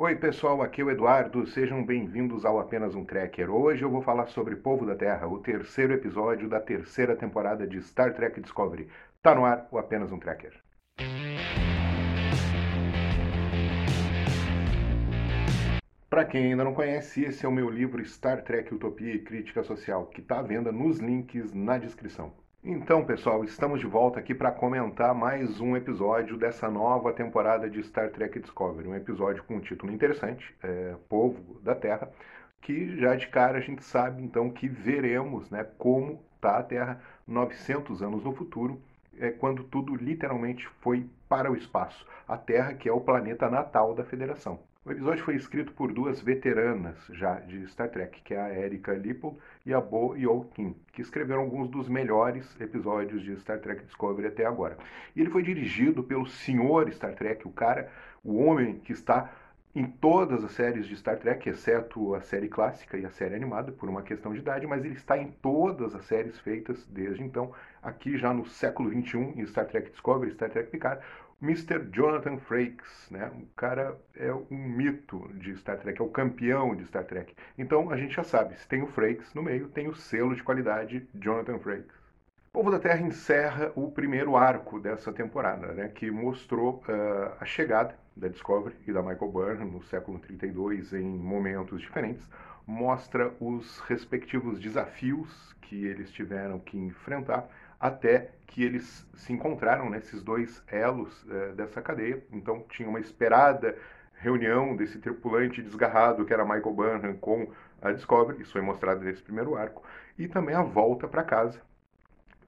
Oi pessoal, aqui é o Eduardo, sejam bem-vindos ao Apenas um Trekker. Hoje eu vou falar sobre Povo da Terra, o terceiro episódio da terceira temporada de Star Trek Discovery. Tá no ar o Apenas um Trekker. Para quem ainda não conhece, esse é o meu livro Star Trek Utopia e Crítica Social, que está à venda nos links na descrição. Então pessoal, estamos de volta aqui para comentar mais um episódio dessa nova temporada de Star Trek Discovery, um episódio com um título interessante, Povo da Terra, que já de cara a gente sabe então que veremos, né, como está a Terra 900 anos no futuro, quando tudo literalmente foi para o espaço, a Terra que é o planeta natal da Federação. O episódio foi escrito por duas veteranas já de Star Trek, que é a Erika Lippo e a Bo Yeun Kim, que escreveram alguns dos melhores episódios de Star Trek Discovery até agora. E ele foi dirigido pelo senhor Star Trek, o homem que está em todas as séries de Star Trek, exceto a série clássica e a série animada, por uma questão de idade, mas ele está em todas as séries feitas desde então, aqui já no século XXI, em Star Trek Discovery, Star Trek Picard, Mr. Jonathan Frakes, né? O cara é um mito de Star Trek, é o campeão de Star Trek. Então a gente já sabe, se tem o Frakes no meio, tem o selo de qualidade Jonathan Frakes. Povo da Terra encerra o primeiro arco dessa temporada, né? Que mostrou a chegada da Discovery e da Michael Burnham no século 32 em momentos diferentes. Mostra os respectivos desafios que eles tiveram que enfrentar até que eles se encontraram nesses dois elos dessa cadeia. Então tinha uma esperada reunião desse tripulante desgarrado que era Michael Burnham com a Discovery, isso foi mostrado nesse primeiro arco, e também a volta para casa,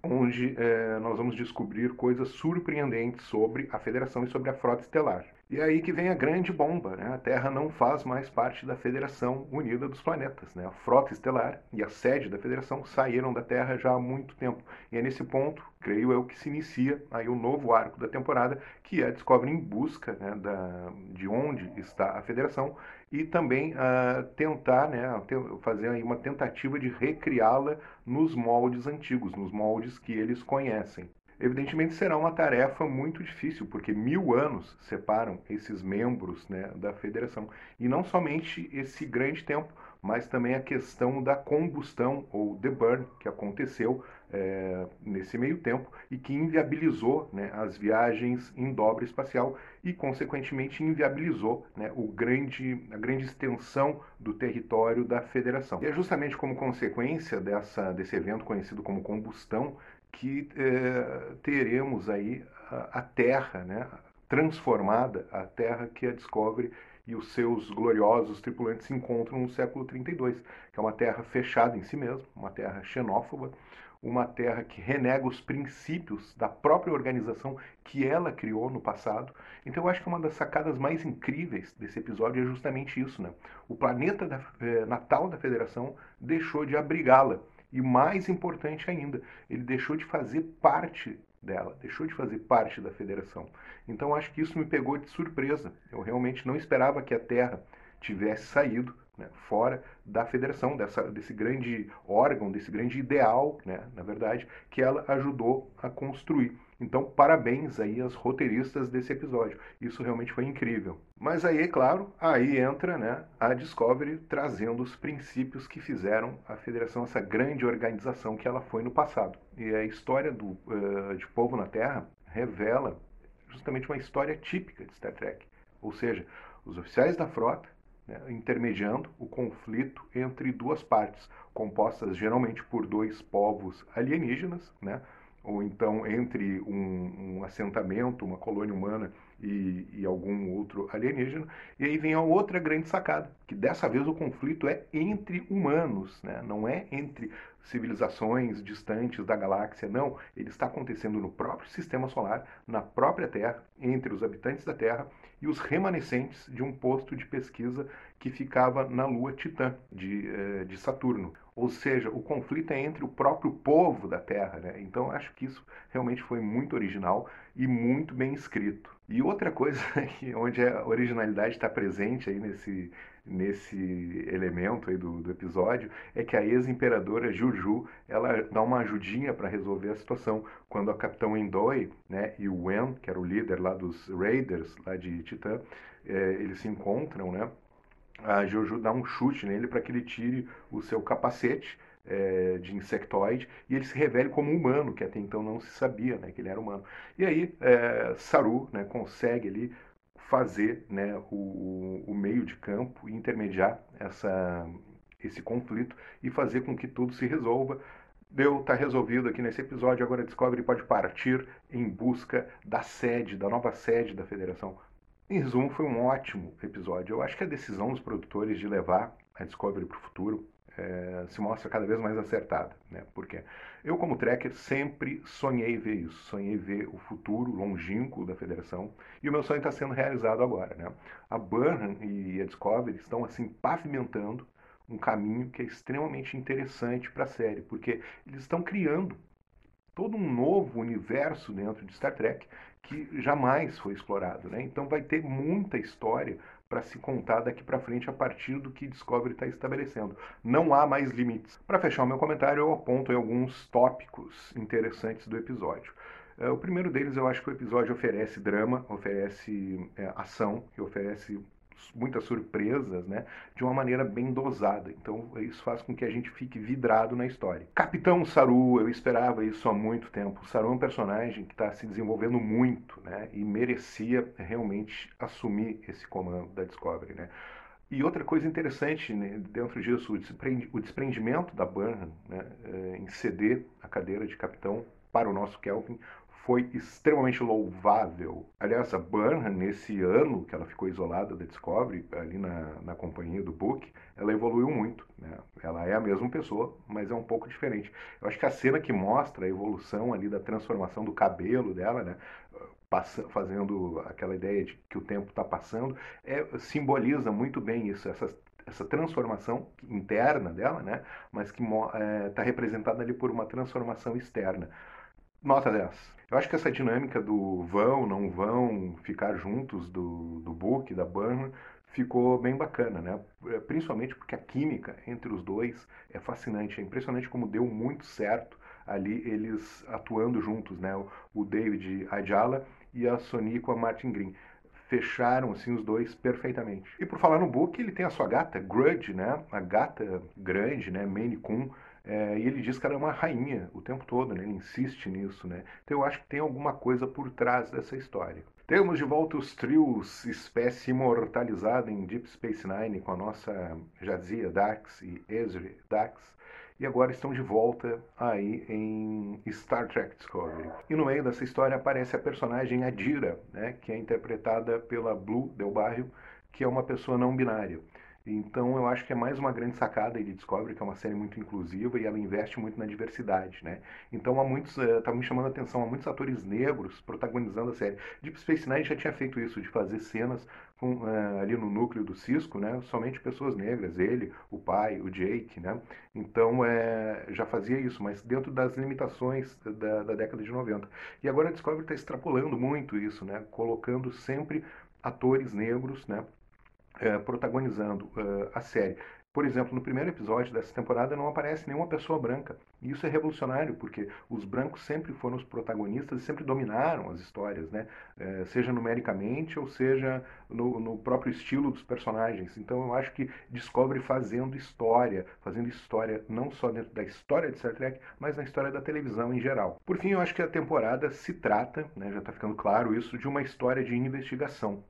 onde nós vamos descobrir coisas surpreendentes sobre a Federação e sobre a Frota Estelar. E aí que vem a grande bomba, né? A Terra não faz mais parte da Federação Unida dos Planetas, né? A Frota Estelar e a sede da Federação saíram da Terra já há muito tempo. E é nesse ponto, creio eu, que se inicia aí o novo arco da temporada, que é a Discovery em busca, né, de onde está a Federação e também tentar, né, fazer aí uma tentativa de recriá-la nos moldes antigos, nos moldes que eles conhecem. Evidentemente será uma tarefa muito difícil, porque 1000 anos separam esses membros, né, da Federação. E não somente esse grande tempo, mas também a questão da combustão, ou The Burn, que aconteceu nesse meio tempo e que inviabilizou, né, as viagens em dobra espacial e, consequentemente, inviabilizou, né, a grande extensão do território da Federação. E é justamente como consequência desse evento conhecido como combustão que teremos aí a Terra, né, transformada, a Terra que a Discovery e os seus gloriosos tripulantes se encontram no século 32, que é uma terra fechada em si mesma, uma terra xenófoba, uma terra que renega os princípios da própria organização que ela criou no passado. Então eu acho que uma das sacadas mais incríveis desse episódio é justamente isso, né? O planeta natal da Federação deixou de abrigá-la, e mais importante ainda, ele deixou de fazer parte dela, deixou de fazer parte da Federação. Então acho que isso me pegou de surpresa. Eu realmente não esperava que a Terra tivesse saído, né, fora da Federação, desse grande órgão, desse grande ideal, né, na verdade, que ela ajudou a construir. Então parabéns aí às roteiristas desse episódio, isso realmente foi incrível. Mas aí, claro, aí entra, né, a Discovery trazendo os princípios que fizeram a Federação essa grande organização que ela foi no passado. E a história de Povo na Terra revela justamente uma história típica de Star Trek, ou seja, os oficiais da frota, né, intermediando o conflito entre duas partes, compostas geralmente por dois povos alienígenas, né, ou então entre um assentamento, uma colônia humana e algum outro alienígena. E aí vem a outra grande sacada, que dessa vez o conflito é entre humanos, né? Não é entre civilizações distantes da galáxia, não. Ele está acontecendo no próprio sistema solar, na própria Terra, entre os habitantes da Terra e os remanescentes de um posto de pesquisa que ficava na lua Titã, de Saturno. Ou seja, o conflito é entre o próprio povo da Terra, né? Então acho que isso realmente foi muito original e muito bem escrito. E outra coisa onde a originalidade está presente aí nesse elemento aí do episódio é que a ex-imperadora Juju, ela dá uma ajudinha para resolver a situação quando a capitão Endoi, né, e o Wen, que era o líder lá dos Raiders, lá de Titã, eles se encontram, né? A Juju dá um chute nele para que ele tire o seu capacete de insectoide e ele se revele como humano, que até então não se sabia, né, que ele era humano. E aí Saru, né, consegue ali fazer, né, o meio de campo e intermediar esse conflito e fazer com que tudo se resolva. Tá resolvido aqui nesse episódio, agora Discovery pode partir em busca da sede, da nova sede da Federação. Em resumo, foi um ótimo episódio. Eu acho que a decisão dos produtores de levar a Discovery para o futuro se mostra cada vez mais acertada, né? Porque eu, como Trekker, sempre sonhei ver isso. Sonhei ver o futuro longínquo da Federação. E o meu sonho está sendo realizado agora, né? A Burnham e a Discovery estão, assim, pavimentando um caminho que é extremamente interessante para a série. Porque eles estão criando todo um novo universo dentro de Star Trek que jamais foi explorado, né? Então vai ter muita história para se contar daqui para frente a partir do que Discovery está estabelecendo. Não há mais limites. Para fechar o meu comentário, eu aponto alguns tópicos interessantes do episódio. O primeiro deles, eu acho que o episódio oferece drama, oferece ação e oferece muitas surpresas, né, de uma maneira bem dosada. Então isso faz com que a gente fique vidrado na história. Capitão Saru, eu esperava isso há muito tempo. O Saru é um personagem que está se desenvolvendo muito, né, e merecia realmente assumir esse comando da Discovery, né. E outra coisa interessante, né, dentro disso, o desprendimento da Burnham, né, em ceder a cadeira de capitão para o nosso Kelvin, foi extremamente louvável. Aliás, a Burnham, nesse ano que ela ficou isolada da Discovery, ali na companhia do Book, ela evoluiu muito, né? Ela é a mesma pessoa, mas é um pouco diferente. Eu acho que a cena que mostra a evolução ali da transformação do cabelo dela, né, fazendo aquela ideia de que o tempo está passando, simboliza muito bem isso, essa transformação interna dela, né, mas que está representada ali por uma transformação externa. Nota 10. Eu acho que essa dinâmica do vão, não vão, ficar juntos do Book, da Burnham, ficou bem bacana, né? Principalmente porque a química entre os dois é fascinante. É impressionante como deu muito certo ali eles atuando juntos, né? O David Ajala e a Sonequa Martin-Green. Fecharam, assim, os dois perfeitamente. E por falar no Book, ele tem a sua gata, Grudge, né? A gata grande, né? Maine Coon. E ele diz que ela é uma rainha o tempo todo, né? Ele insiste nisso, né? Então eu acho que tem alguma coisa por trás dessa história. Temos de volta os trios, espécie imortalizada em Deep Space Nine, com a nossa Jadzia Dax e Ezri Dax. E agora estão de volta aí em Star Trek Discovery. E no meio dessa história aparece a personagem Adira, né? Que é interpretada pela Blue Del Barrio, que é uma pessoa não binária. Então eu acho que é mais uma grande sacada. Ele descobre que é uma série muito inclusiva e ela investe muito na diversidade, né? Então tá me chamando a atenção, há muitos atores negros protagonizando a série. Deep Space Nine já tinha feito isso, de fazer cenas ali no núcleo do Cisco, né? Somente pessoas negras, ele, o pai, o Jake, né? Então já fazia isso, mas dentro das limitações da década de 90. E agora a Discovery está extrapolando muito isso, né? Colocando sempre atores negros, né? Protagonizando a série. Por exemplo, no primeiro episódio dessa temporada não aparece nenhuma pessoa branca. E isso é revolucionário, porque os brancos sempre foram os protagonistas e sempre dominaram as histórias, né? Seja numericamente ou seja no próprio estilo dos personagens. Então eu acho que Discovery fazendo história não só dentro da história de Star Trek, mas na história da televisão em geral. Por fim, eu acho que a temporada se trata, né, já está ficando claro isso, de uma história de investigação.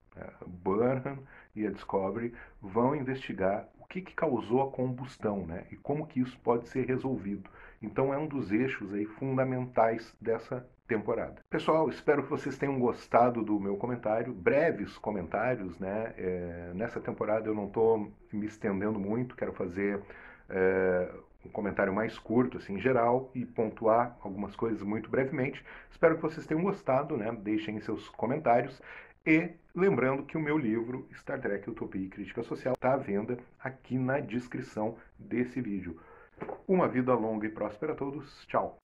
Burnham e a Discovery vão investigar o que causou a combustão, né? E como que isso pode ser resolvido. Então é um dos eixos aí fundamentais dessa temporada. Pessoal, espero que vocês tenham gostado do meu comentário. Breves comentários, né? Nessa temporada eu não estou me estendendo muito, quero fazer um comentário mais curto, assim, em geral, e pontuar algumas coisas muito brevemente. Espero que vocês tenham gostado, né? Deixem seus comentários. E lembrando que o meu livro, Star Trek Utopia e Crítica Social, está à venda aqui na descrição desse vídeo. Uma vida longa e próspera a todos. Tchau.